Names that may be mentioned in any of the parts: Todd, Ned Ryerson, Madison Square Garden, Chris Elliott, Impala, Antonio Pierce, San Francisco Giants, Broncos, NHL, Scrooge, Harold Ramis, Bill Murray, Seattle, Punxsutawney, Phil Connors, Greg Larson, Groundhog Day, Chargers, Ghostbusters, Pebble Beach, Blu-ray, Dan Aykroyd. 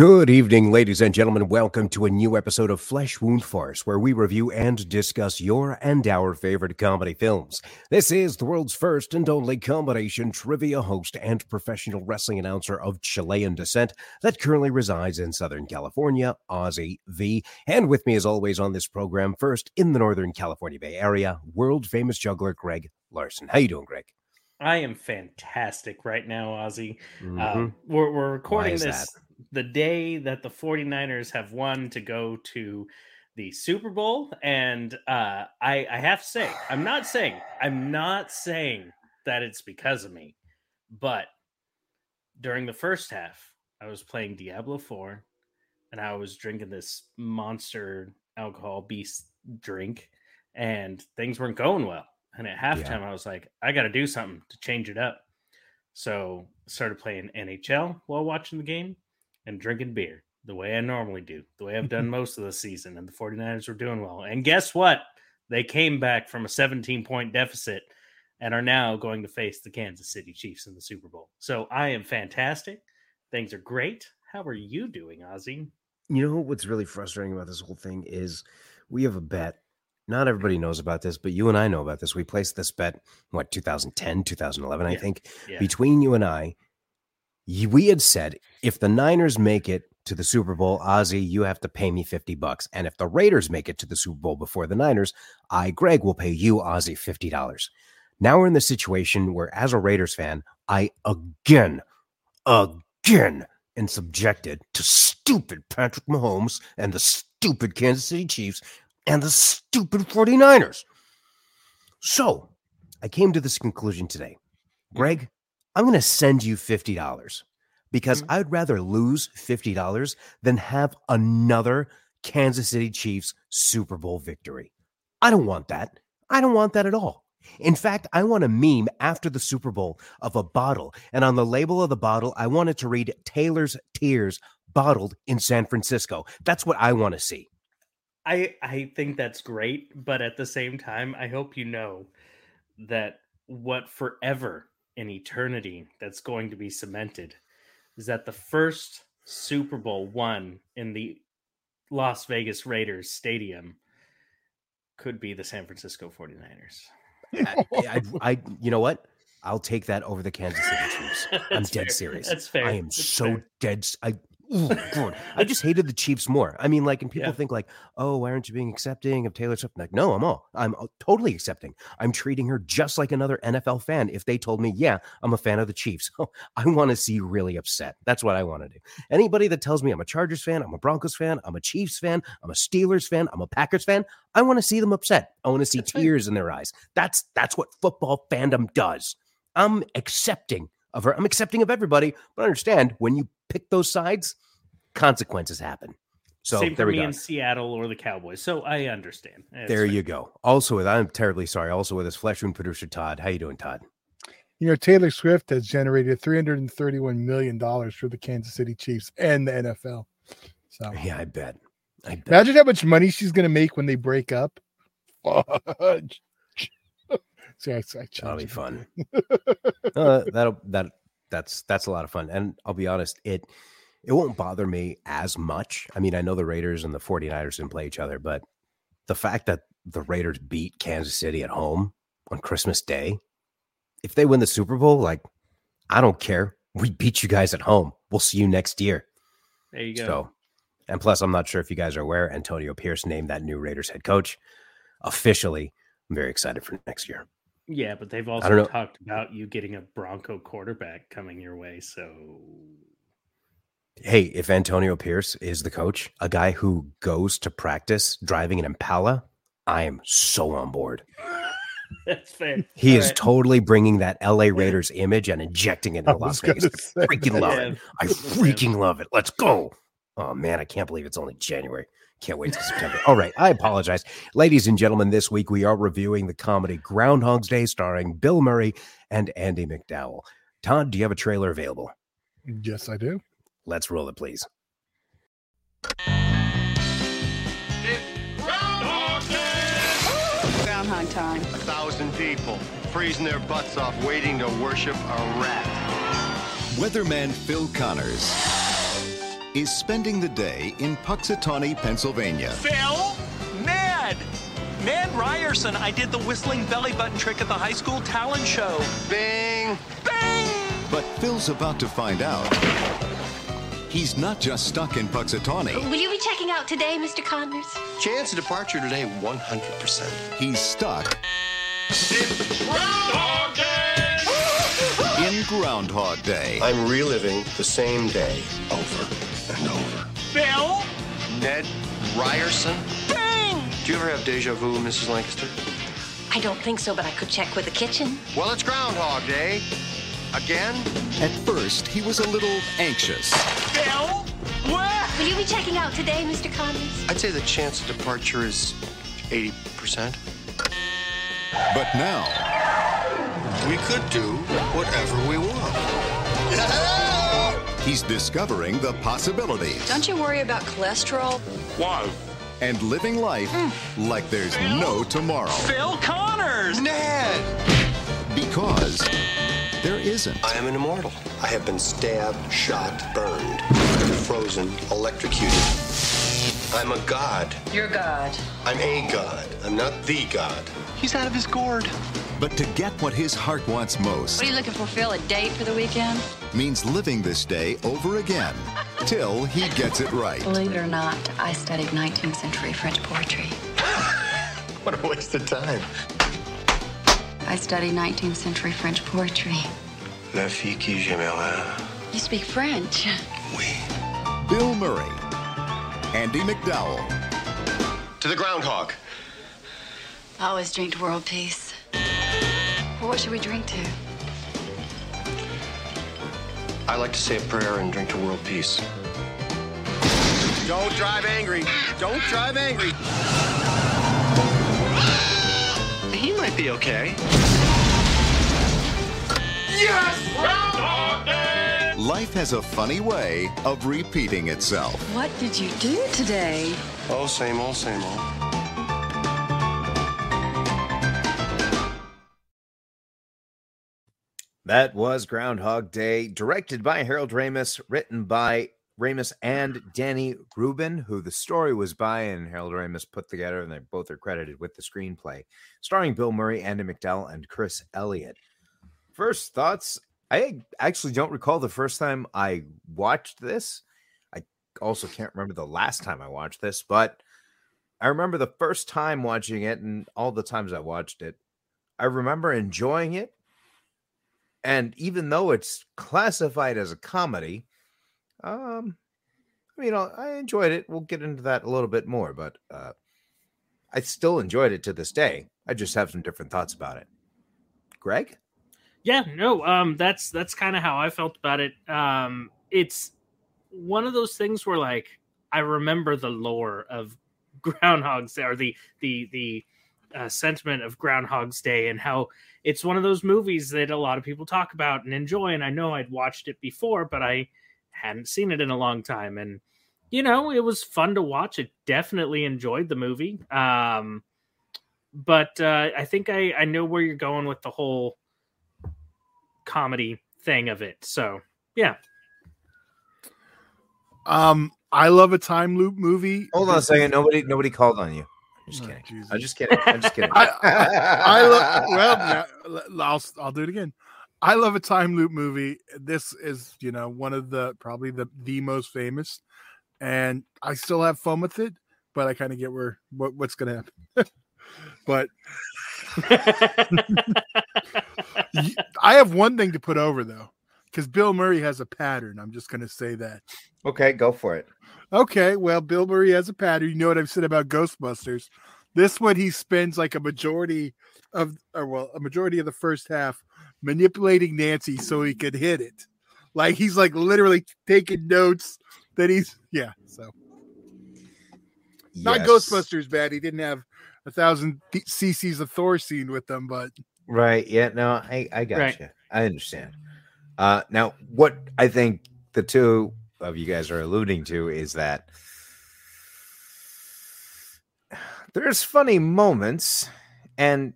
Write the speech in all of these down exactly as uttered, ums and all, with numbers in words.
Good evening, ladies and gentlemen. Welcome to a new episode of Flesh Wound Farce, where we review and discuss your and our favorite comedy films. This is the world's first and only combination trivia host and professional wrestling announcer of Chilean descent that currently resides in Southern California, Ozzy V. And with me, as always, on this program, first in the Northern California Bay Area, world-famous juggler Greg Larson. How you doing, Greg? I am fantastic right now, Ozzy. Mm-hmm. Uh, we're, we're recording this that? the day that the forty-niners have won to go to the Super Bowl. And uh, I, I have to say, I'm not saying, I'm not saying that it's because of me, but during the first half, I was playing Diablo four and I was drinking this monster alcohol beast drink and things weren't going well. And at halftime, yeah. I was like, I got to do something to change it up. So started playing N H L while watching the game and drinking beer the way I normally do, the way I've done most of the season. And the forty-niners were doing well. And guess what? They came back from a seventeen-point deficit and are now going to face the Kansas City Chiefs in the Super Bowl. So I am fantastic. Things are great. How are you doing, Ozzy? You know what's really frustrating about this whole thing is we have a bet. Not everybody knows about this, but you and I know about this. We placed this bet, what, two thousand ten, two thousand eleven, yeah. I think. Yeah. Between you and I, we had said, if the Niners make it to the Super Bowl, Ozzy, you have to pay me fifty bucks. And if the Raiders make it to the Super Bowl before the Niners, I, Greg, will pay you, Ozzy, fifty dollars. Now we're in the situation where, as a Raiders fan, I again, again am subjected to stupid Patrick Mahomes and the stupid Kansas City Chiefs and the stupid forty-niners. So I came to this conclusion today. Greg, I'm going to send you fifty dollars because mm-hmm. I'd rather lose fifty dollars than have another Kansas City Chiefs Super Bowl victory. I don't want that. I don't want that at all. In fact, I want a meme after the Super Bowl of a bottle. And on the label of the bottle, I want it to read Taylor's Tears bottled in San Francisco. That's what I want to see. I, I think that's great, but at the same time, I hope you know that what forever in eternity that's going to be cemented is that the first Super Bowl won in the Las Vegas Raiders stadium could be the San Francisco forty-niners. I, I, I you know what? I'll take that over the Kansas City Chiefs. I'm dead fair. serious. That's fair. I am that's so fair. dead. I, Ooh, God. I just hated the Chiefs more. I mean, like, and people yeah. think like, oh, why aren't you being accepting of Taylor Swift? Like, no, I'm all, I'm totally accepting. I'm treating her just like another N F L fan. If they told me, yeah, I'm a fan of the Chiefs, oh, I want to see you really upset. That's what I want to do. Anybody that tells me I'm a Chargers fan, I'm a Broncos fan, I'm a Chiefs fan, I'm a Steelers fan, I'm a Packers fan, I want to see them upset. I want to see that's tears right. in their eyes. That's, that's what football fandom does. I'm accepting of her. I'm accepting of everybody, but understand when you pick those sides, consequences happen. So Same there for we me go. in Seattle or the Cowboys. So I understand. That's there right. you go. Also, with I'm terribly sorry. Also with us, Flesh Wound producer Todd. How you doing, Todd? You know, Taylor Swift has generated three hundred thirty-one million dollars for the Kansas City Chiefs and the N F L. So yeah, I bet. I bet. Imagine how much money she's going to make when they break up. Fudge. See, I, I that'll be fun. uh, that'll that that's that's a lot of fun. And I'll be honest, it it won't bother me as much. I mean, I know the Raiders and the forty-niners didn't play each other, but the fact that the Raiders beat Kansas City at home on Christmas Day, if they win the Super Bowl, like, I don't care. We beat you guys at home. We'll see you next year. There you go. So, and plus, I'm not sure if you guys are aware, Antonio Pierce named that new Raiders head coach officially. I'm very excited for next year. Yeah, but they've also talked about you getting a Bronco quarterback coming your way, so... Hey, if Antonio Pierce is the coach, a guy who goes to practice driving an Impala, I am so on board. That's fair. He All is right. totally bringing that L A Raiders image and injecting it into Las Vegas. I freaking that. love yeah. it. I freaking love it. Let's go. Oh, man, I can't believe it's only January. Can't wait till September. All right, I apologize. Ladies and gentlemen, this week we are reviewing the comedy Groundhog Day starring Bill Murray and Andy McDowell. Todd, do you have a trailer available? Yes, I do. Let's roll it, please. It's Groundhog Day! Groundhog time. A thousand people freezing their butts off waiting to worship a rat. Weatherman Phil Connors. is spending the day in Punxsutawney, Pennsylvania. Phil? Ned! Ned Ryerson, I did the whistling belly button trick at the high school talent show. Bing! Bing! But Phil's about to find out he's not just stuck in Punxsutawney. Will you be checking out today, Mister Connors? Chance of departure today, one hundred percent. He's stuck in Groundhog Day! In Groundhog Day. I'm reliving the same day over and over. Bill? Ned Ryerson? Bang! Do you ever have deja vu, Missus Lancaster? I don't think so, but I could check with the kitchen. Well, it's Groundhog Day. Again? At first, he was a little anxious. Bill? What? Will you be checking out today, Mister Connors? I'd say the chance of departure is eighty percent. But now, we could do whatever we want. He's discovering the possibilities. Don't you worry about cholesterol? Why? And living life mm. like there's Phil? no tomorrow. Phil Connors! Ned! Because there isn't. I am an immortal. I have been stabbed, shot, burned, frozen, electrocuted. I'm a god. You're god. I'm a god. I'm not the god. He's out of his gourd. But to get what his heart wants most. What are you looking for, Phil? A date for the weekend? Means living this day over again till he gets it right. Believe it or not, I studied nineteenth century French poetry. What a waste of time. I studied nineteenth century French poetry. La fille qui j'aimerais. You speak French. Oui. Bill Murray. Andy McDowell. To the groundhog. I always drink to world peace. Well, what should we drink to? I like to say a prayer and drink to world peace. Don't drive angry. Don't drive angry. He might be okay. Yes! Groundhog Day! Life has a funny way of repeating itself. What did you do today? Oh, same old, same old. That was Groundhog Day, directed by Harold Ramis, written by Ramis and Danny Rubin, who the story was by, and Harold Ramis put together, and they both are credited with the screenplay, starring Bill Murray, Andy McDowell, and Chris Elliott. First thoughts, I actually don't recall the first time I watched this. I also can't remember the last time I watched this, but I remember the first time watching it, and all the times I watched it, I remember enjoying it, and even though it's classified as a comedy, Um, I mean, I enjoyed it. We'll get into that a little bit more, but uh, I still enjoyed it to this day. I just have some different thoughts about it. Greg? Yeah, no, um, that's that's kind of how I felt about it. Um, it's one of those things where, like, I remember the lore of Groundhog's Day, or the the the uh, sentiment of Groundhog's Day, and how it's one of those movies that a lot of people talk about and enjoy. And I know I'd watched it before, but I hadn't seen it in a long time, and you know, it was fun to watch. It definitely enjoyed the movie, um but uh I think I I know where you're going with the whole comedy thing of it. So yeah, um I love a time loop movie. Hold on a second. Nobody nobody called on you. I'm just, oh, kidding. I'm just kidding. I'm just kidding. I, I, I love, well, yeah, I'll I'll do it again. I love a time loop movie. This is, you know, one of the, probably the, the most famous, and I still have fun with it, but I kind of get where, what, what's going to happen. But I have one thing to put over though, because Bill Murray has a pattern. I'm just going to say that. Okay. Go for it. Okay. Well, Bill Murray has a pattern. You know what I've said about Ghostbusters. This one, he spends like a majority of, or well, a majority of the first half manipulating Nancy so he could hit it. Like, he's like literally taking notes that he's, yeah. So yes. Not Ghostbusters bad. He didn't have a thousand cc's of Thor scene with them, but right. Yeah, no, I, I got right. you. I understand. Uh, now what I think the two of you guys are alluding to is that there's funny moments, and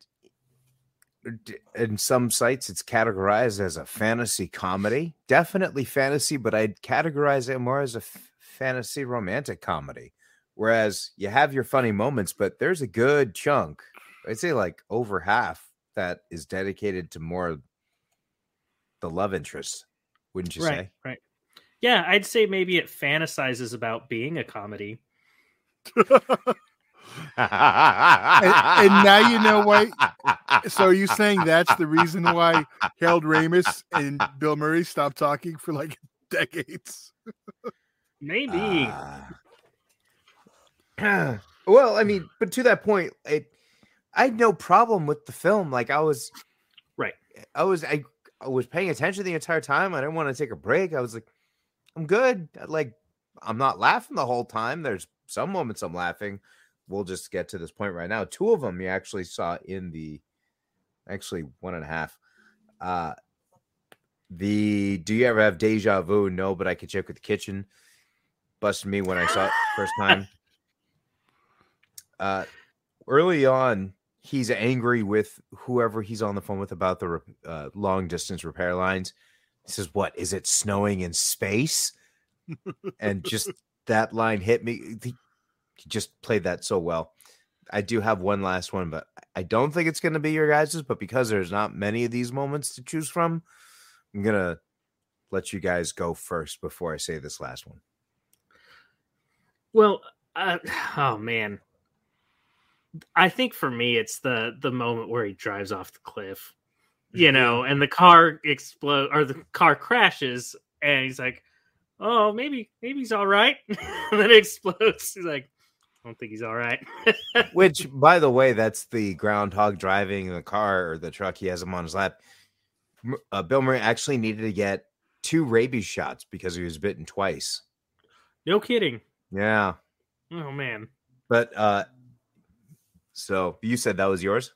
in some sites it's categorized as a fantasy comedy. Definitely fantasy, but I'd categorize it more as a f- fantasy romantic comedy. Whereas you have your funny moments, but there's a good chunk, I'd say like over half, that is dedicated to more the love interest, wouldn't you right, say? Right. Yeah, I'd say maybe it fantasizes about being a comedy. and, and now you know why. So are you saying that's the reason why Harold Ramis and Bill Murray stopped talking for like decades? Maybe. Uh, well, I mean, but to that point, it, I had no problem with the film. Like I was, right. I was, I, I was paying attention the entire time. I didn't want to take a break. I was like, I'm good. Like I'm not laughing the whole time. There's some moments I'm laughing. We'll just get to this point right now. Two of them you actually saw in the, actually one and a half. Uh, the do you ever have deja vu? No, but I could check with the kitchen. Busted me when I saw it the first time. Uh, early on, he's angry with whoever he's on the phone with about the uh, long distance repair lines. He says, "What is it snowing in space?" And just that line hit me. He just played that so well. I do have one last one, but I don't think it's going to be your guys's. But because there's not many of these moments to choose from, I'm going to let you guys go first before I say this last one. Well, uh, oh, man. I think for me, it's the, the moment where he drives off the cliff, you know, and the car explodes or the car crashes and he's like, oh, maybe, maybe he's all right. And then it explodes. He's like, I don't think he's all right. Which, by the way, that's the groundhog driving the car or the truck. He has him on his lap. Uh, Bill Murray actually needed to get two rabies shots because he was bitten twice. No kidding. Yeah. Oh, man. But, uh, so you said that was yours?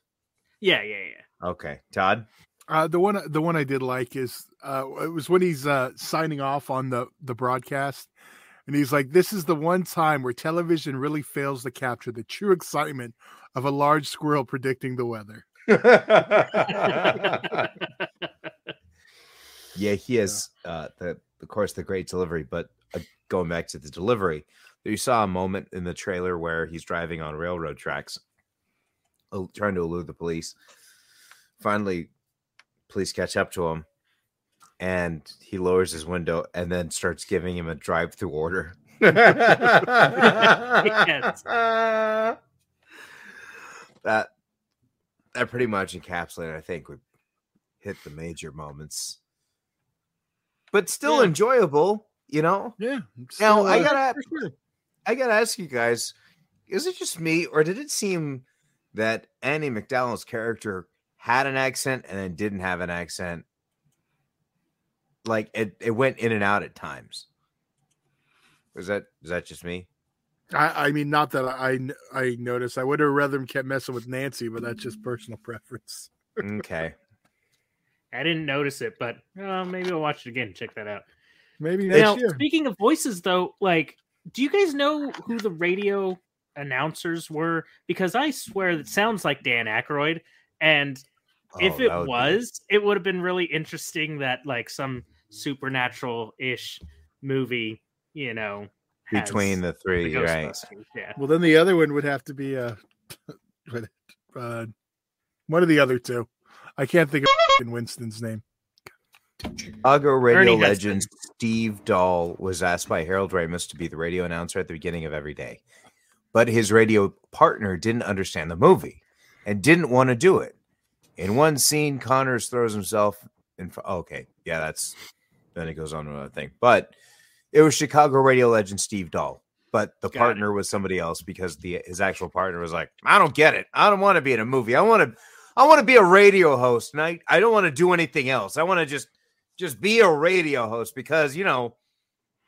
Yeah, yeah, yeah. Okay, Todd. Uh, the one, the one I did like is uh, it was when he's uh, signing off on the, the broadcast, and he's like, "This is the one time where television really fails to capture the true excitement of a large squirrel predicting the weather." Yeah, he has, uh, the, of course, the great delivery. But uh, going back to the delivery, you saw a moment in the trailer where he's driving on railroad tracks, trying to elude the police. Finally, police catch up to him, and he lowers his window and then starts giving him a drive-through order. Yes. That that pretty much encapsulated, I think, would hit the major moments, but still yeah. enjoyable, you know. Yeah. Now I gotta, sure. I gotta ask you guys: is it just me, or did it seem that Andy McDowell's character had an accent and then didn't have an accent? Like it, it went in and out at times. Was that, is that just me? I, I mean, not that I, I noticed. I would have rather him kept messing with Nancy, but that's just personal preference. Okay. I didn't notice it, but uh, maybe I'll watch it again and check that out. Maybe next now, year. Speaking of voices though, like, do you guys know who the radio announcers were? Because I swear that sounds like Dan Aykroyd. And oh, if it was, be... it would have been really interesting that like some supernatural-ish movie, you know, between the three, the right? Yeah. Well, then the other one would have to be uh, uh one of the other two. I can't think of Winston's name. Chicago radio legend Steve Dahl was asked by Harold Ramis to be the radio announcer at the beginning of every day, but his radio partner didn't understand the movie and didn't want to do it. In one scene, Connors throws himself in. Fr- okay, yeah, that's. Then it goes on to another thing. But it was Chicago radio legend Steve Dahl. But the Got partner it. was somebody else because the his actual partner was like, "I don't get it. I don't want to be in a movie. I want to. I want to be a radio host, and I, I don't want to do anything else. I want to just just be a radio host because you know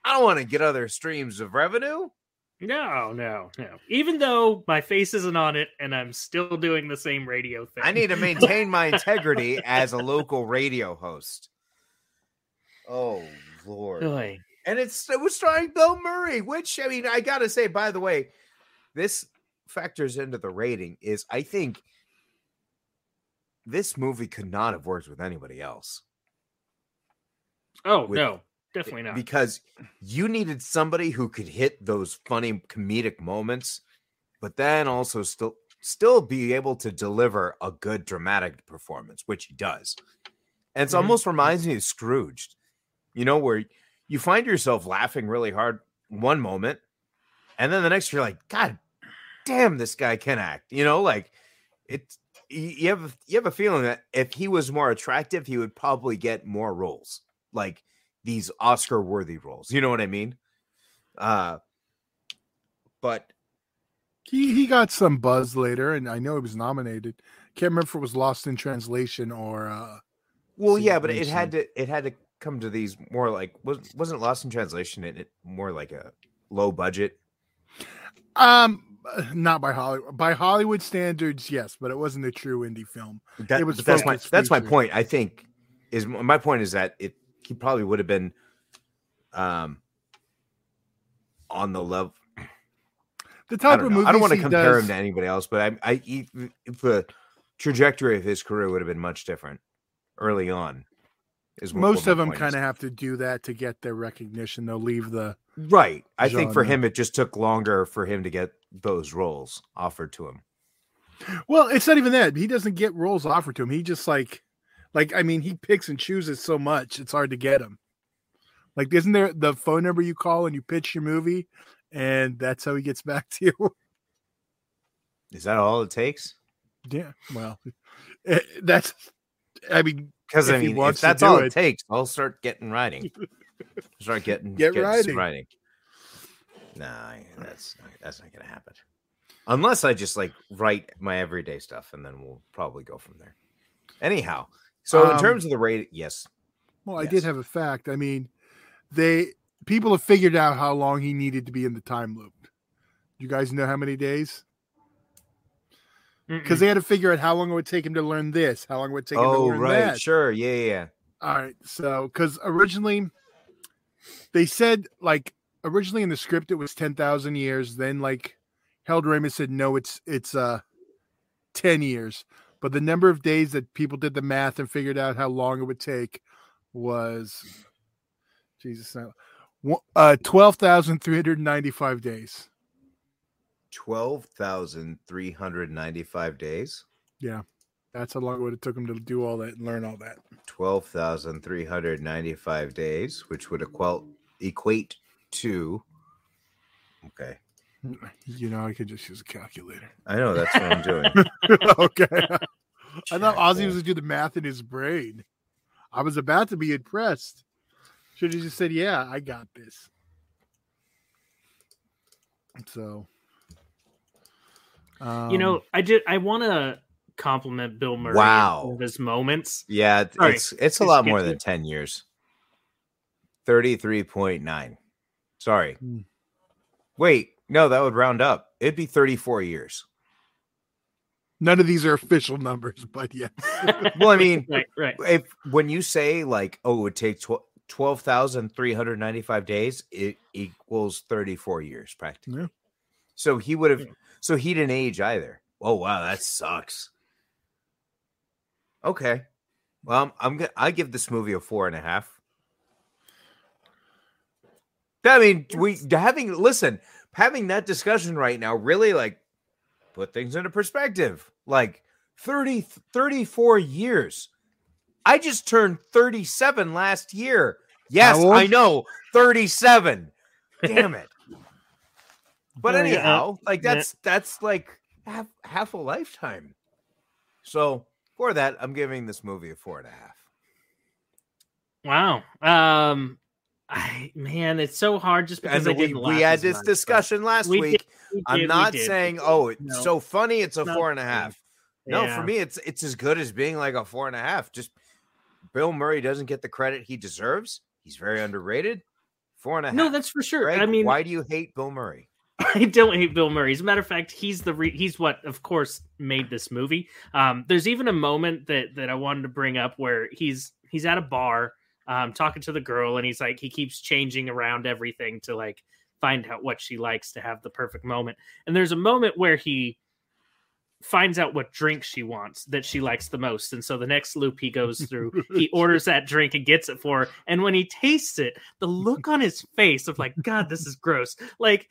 I don't want to get other streams of revenue." No, no, no. Even though my face isn't on it and I'm still doing the same radio thing. I need to maintain my integrity as a local radio host. Oh, Lord. Really? And it's it was starring Bill Murray, which, I mean, I got to say, by the way, this factors into the rating is I think this movie could not have worked with anybody else. Oh, with, no. Definitely not. Because you needed somebody who could hit those funny comedic moments, but then also still still be able to deliver a good dramatic performance, which he does. And it's mm-hmm. almost reminds me of Scrooge, you know, where you find yourself laughing really hard one moment, and then the next you're like, God damn, this guy can act. You know, like it's you have you have a feeling that if he was more attractive, he would probably get more roles, like these Oscar-worthy roles. You know what I mean? Uh, but he he got some buzz later, and I know he was nominated. Can't remember if it was Lost in Translation or. Uh, well, yeah, but it had to it had to come to these more like was wasn't Lost in Translation it, it more like a low budget. Um. Not by Hollywood by Hollywood standards, yes, but it wasn't a true indie film. That, it was that's my feature. That's my point. I think is my point is that it he probably would have been um on the level. The type of movie I don't want to compare does, him to anybody else, but I, I he, the trajectory of his career would have been much different early on. Is what, most what of them kind of have to do that to get their recognition. They'll leave the right. I genre. think for him, it just took longer for him to get those roles offered to him. Well, it's not even that. He doesn't get roles offered to him. He just like, like, I mean, he picks and chooses so much. It's hard to get him. Like, isn't there the phone number you call and you pitch your movie and that's how he gets back to you? Is that all it takes? Yeah. Well, that's, I mean, because I mean, if that's all it, it takes, I'll start getting writing. Start getting get getting writing. writing. Nah, that's not, that's not gonna happen. Unless I just like write my everyday stuff, and then we'll probably go from there. Anyhow, so um, in terms of the rate, yes. Well, yes. I did have a fact. I mean, they people have figured out how long he needed to be in the time loop. You guys know how many days? Because they had to figure out how long it would take him to learn this, how long it would take him oh, to learn right. that. Oh, right, sure, yeah, yeah. All right, so, because originally, they said, like, originally in the script it was ten thousand years, then, like, Harold Ramis said, no, it's it's uh ten years. But the number of days that people did the math and figured out how long it would take was, Jesus, uh, twelve thousand three hundred ninety-five days. twelve thousand three hundred ninety-five days. Yeah. That's how long it would have took him to do all that and learn all that. twelve thousand three hundred ninety-five days, which would equal, equate to... Okay. You know, I could just use a calculator. I know, that's what I'm doing. Okay. I thought Ozzy was going to do the math in his brain. I was about to be impressed. Should have just said, yeah, I got this. So... Um, you know, I did. I want to compliment Bill Murray wow. for his moments. Yeah, it's right. it's, it's a lot more than it. ten years. thirty-three point nine. Sorry. Mm. Wait, no, that would round up. It'd be thirty-four years. None of these are official numbers, but yeah. Well, I mean, right, right. If when you say like, oh, it would take twelve thousand three hundred ninety-five days, it equals thirty-four years practically. Yeah. So he would have. So he didn't age either. Oh wow, that sucks. Okay, well I'm, I'm gonna I give this movie a four and a half. I mean, we having listen having that discussion right now really like put things into perspective. Like thirty, thirty-four years. I just turned thirty-seven last year. Yes, I know thirty-seven. Damn it. But anyhow, like that's that's like half, half a lifetime. So for that, I'm giving this movie a four and a half. Wow, um, I man, it's so hard just because I didn't. We had this discussion last week. I'm not saying, oh, it's so funny. It's a four and a half. No, for me, it's it's as good as being like a four and a half. Just Bill Murray doesn't get the credit he deserves. He's very underrated. Four and a half. No, that's for sure. I mean, why do you hate Bill Murray? I don't hate Bill Murray. As a matter of fact, he's the re- he's what, of course, made this movie. Um, there's even a moment that that I wanted to bring up where he's he's at a bar um, talking to the girl, and he's like he keeps changing around everything to like find out what she likes to have the perfect moment. And there's a moment where he finds out what drink she wants that she likes the most. And so the next loop he goes through, he orders that drink and gets it for her. And when he tastes it, the look on his face of like, God, this is gross. Like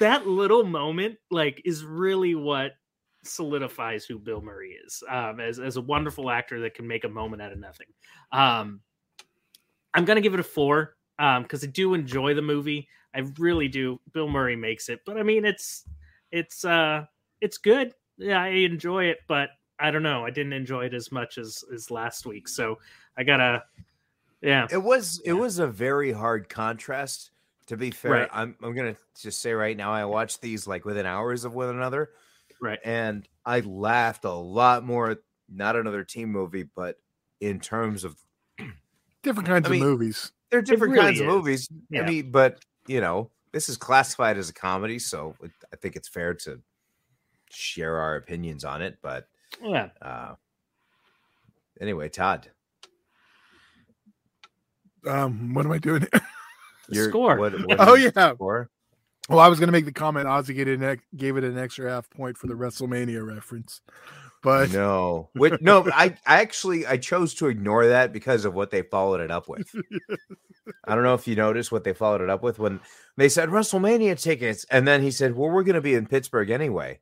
that little moment, like is really what solidifies who Bill Murray is, um, as, as a wonderful actor that can make a moment out of nothing. Um, I'm going to give it a four because um, I do enjoy the movie. I really do. Bill Murray makes it, but I mean, it's, it's, uh, it's good. Yeah, I enjoy it, but I don't know. I didn't enjoy it as much as, as last week. So I gotta, yeah. It was it yeah. was a very hard contrast. To be fair, right. I'm I'm gonna just say right now, I watched these like within hours of one another, right? And I laughed a lot more. Not another team movie, but in terms of different kinds I mean, of movies, they're different really kinds is. of movies. Yeah. I mean, but you know, this is classified as a comedy, so it, I think it's fair to share our opinions on it, but yeah. Uh, anyway, Todd, um, what am I doing? Your score. What, what oh yeah. Score? Well, I was going to make the comment. Ozzy gave it, an, gave it an extra half point for the WrestleMania reference, but no, Wait, no. I, I actually I chose to ignore that because of what they followed it up with. I don't know if you noticed what they followed it up with when they said WrestleMania tickets, and then he said, "Well, we're going to be in Pittsburgh anyway."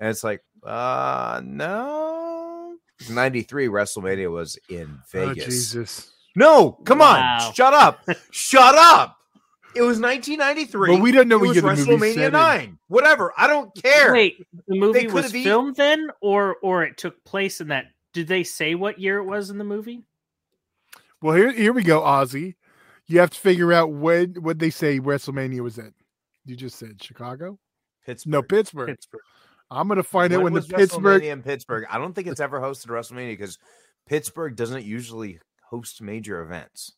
And it's like, uh, no. ninety-three WrestleMania was in Vegas. Oh, Jesus. No, come wow. on. Shut up. Shut up. It was nineteen ninety-three. But we didn't know it we was WrestleMania nine. Whatever. I don't care. Wait, the movie was filmed then or or it took place in that? Did they say what year it was in the movie? Well, here here we go, Ozzy. You have to figure out when what they say WrestleMania was in. You just said Chicago? Pittsburgh. No, Pittsburgh. Pittsburgh. I'm going to find out when the Pittsburgh in Pittsburgh. I don't think it's ever hosted WrestleMania because Pittsburgh doesn't usually host major events.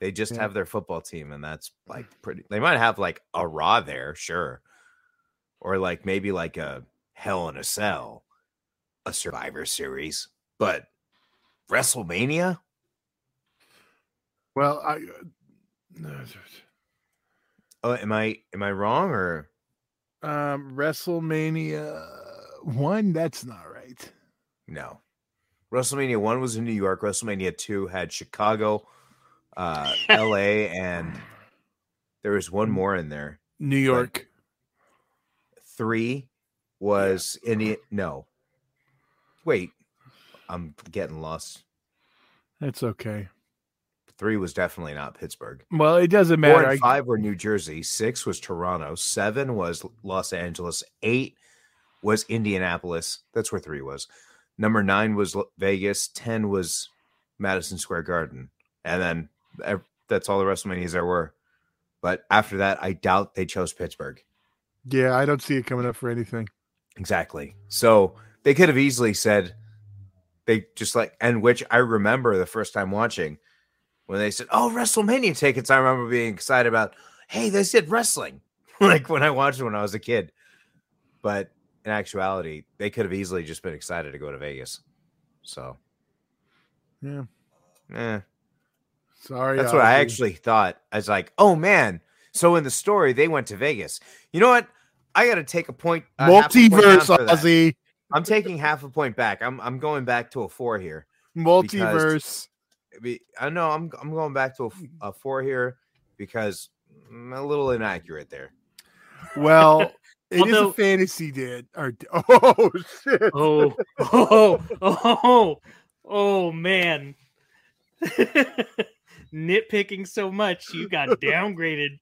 They just yeah. have their football team, and that's like pretty. They might have like a Raw there, sure, or like maybe like a Hell in a Cell, a Survivor Series, but WrestleMania. Well, I. Uh, oh, am I am I wrong or? Um, WrestleMania one, that's not right. No, WrestleMania one was in New York. WrestleMania two had Chicago, uh, L A, and there was one more in there. New York. But three was yeah. in it. No, wait, I'm getting lost. That's okay. Three was definitely not Pittsburgh. Well, it doesn't matter. Four and five were New Jersey. Six was Toronto. Seven was Los Angeles. Eight was Indianapolis. That's where three was. Number nine was Vegas. Ten was Madison Square Garden. And then that's all the WrestleManias there were. But after that, I doubt they chose Pittsburgh. Yeah, I don't see it coming up for anything. Exactly. So they could have easily said they just like, and which I remember the first time watching. When they said, oh, WrestleMania tickets, I remember being excited about, hey, they said wrestling, like when I watched it when I was a kid. But in actuality, they could have easily just been excited to go to Vegas. So, yeah. Eh. Sorry. That's Ozzy. What I actually thought. I was like, oh, man. So in the story, they went to Vegas. You know what? I got to take a point. Uh, Multiverse, a point Ozzy. I'm taking half a point back. I'm, I'm going back to a four here. Multiverse. I know I'm I'm going back to a, a four here because I'm a little inaccurate there. Well, it Although, is a fantasy, did or oh shit, oh oh oh oh man, nitpicking so much you got downgraded.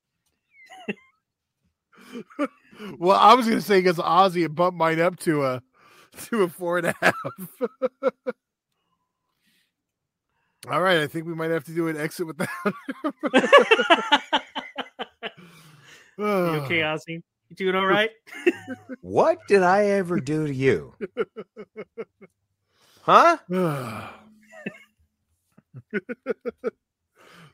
Well, I was gonna say because Ozzy had bumped mine up to a to a four and a half. All right, I think we might have to do an exit with that. You okay, Ozzy? You doing all right? What did I ever do to you? Huh?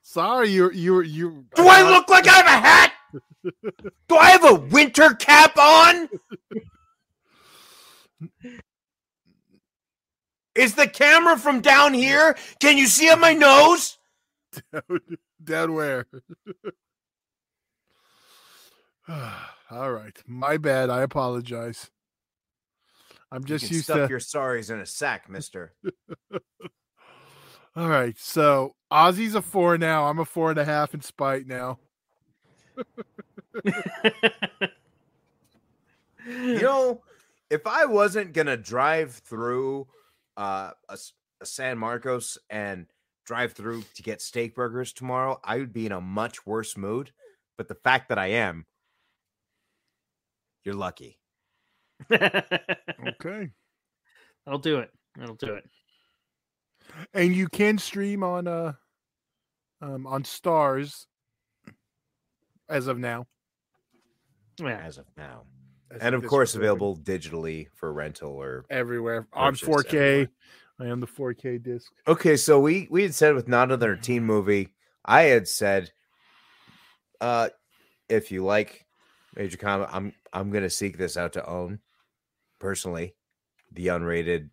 Sorry, you're you're you. Do I look like I have a hat? Do I have a winter cap on? Is the camera from down here? Can you see on my nose? Down, down where? All right. My bad. I apologize. I'm just you can used stuff to your sorries in a sack, mister. All right. So Ozzy's a four now. I'm a four and a half in spite now. You know, if I wasn't going to drive through uh, a, a San Marcos and drive through to get steak burgers tomorrow, I would be in a much worse mood. But the fact that I am, you're lucky. Okay. I'll do it. I'll do it. And you can stream on uh um on Stars as of now. Yeah. As of now. As and of course recording. Available digitally for rental or everywhere on four K. Everywhere. I am the four K disc. Okay, so we we had said with not another teen movie, I had said uh if you like Major Combat, I'm I'm gonna seek this out to own personally. The unrated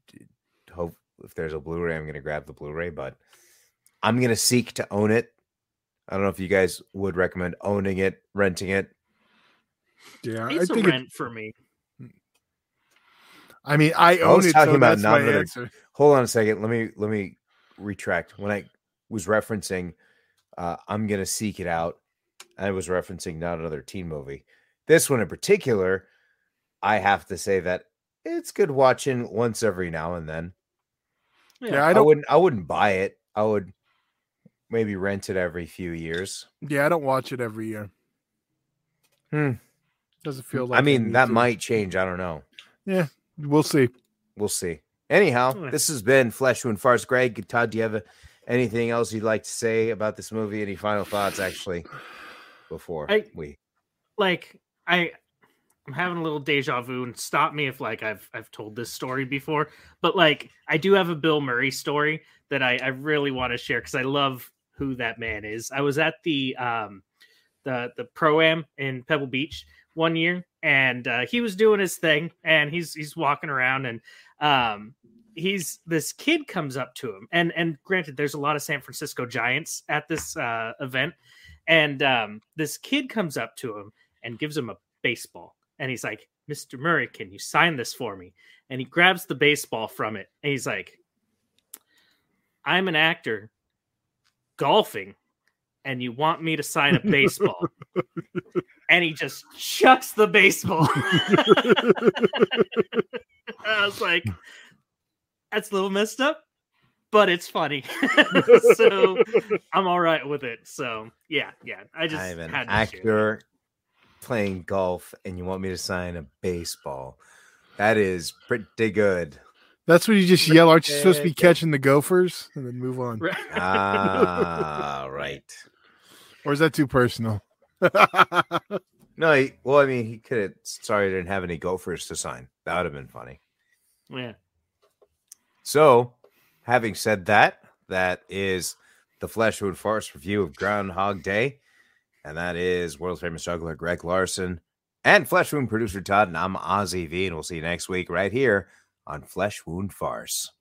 hope if there's a Blu-ray, I'm gonna grab the Blu-ray, but I'm gonna seek to own it. I don't know if you guys would recommend owning it, renting it. Yeah, it's I think a rent it, for me. I mean, I own I was it. Talking so about that's not my answer. Hold on a second. Let me let me retract. When I was referencing, uh, I'm gonna seek it out. I was referencing not another teen movie. This one in particular, I have to say that it's good watching once every now and then. Yeah, yeah I, don't, I wouldn't. I wouldn't buy it. I would maybe rent it every few years. Yeah, I don't watch it every year. Hmm. Doesn't feel like. I mean, that to. might change. I don't know. Yeah, we'll see. We'll see. Anyhow, right. This has been Flesh Wound Farce. Greg, Todd, do you have anything else you'd like to say about this movie? Any final thoughts? Actually, before I, we like. I, I'm having a little deja vu, and stop me if like I've I've told this story before, but like I do have a Bill Murray story that I, I really want to share because I love who that man is. I was at the um the the Pro-Am in Pebble Beach one year, and uh, he was doing his thing, and he's he's walking around, and um he's this kid comes up to him, and and granted, there's a lot of San Francisco Giants at this uh, event, and um this kid comes up to him and gives him a baseball. And he's like, Mister Murray, can you sign this for me? And he grabs the baseball from it. And he's like, I'm an actor golfing, and you want me to sign a baseball? And he just chucks the baseball. I was like, that's a little messed up, but it's funny. So I'm all right with it. So, yeah, yeah. I just I'm an had to actor. Playing golf and you want me to sign a baseball. That is pretty good. That's what you just pretty yell. Aren't you supposed to be catching the Gophers and then move on? Ah, right. Or is that too personal? No, he, well, I mean, he could have. Sorry, I didn't have any Gophers to sign. That would have been funny. Yeah. So, having said that, that is the Flesh Wound Farce review of Groundhog Day. And that is world famous juggler Greg Larson and Flesh Wound producer Todd. And I'm Ozzy V. And we'll see you next week right here on Flesh Wound Farce.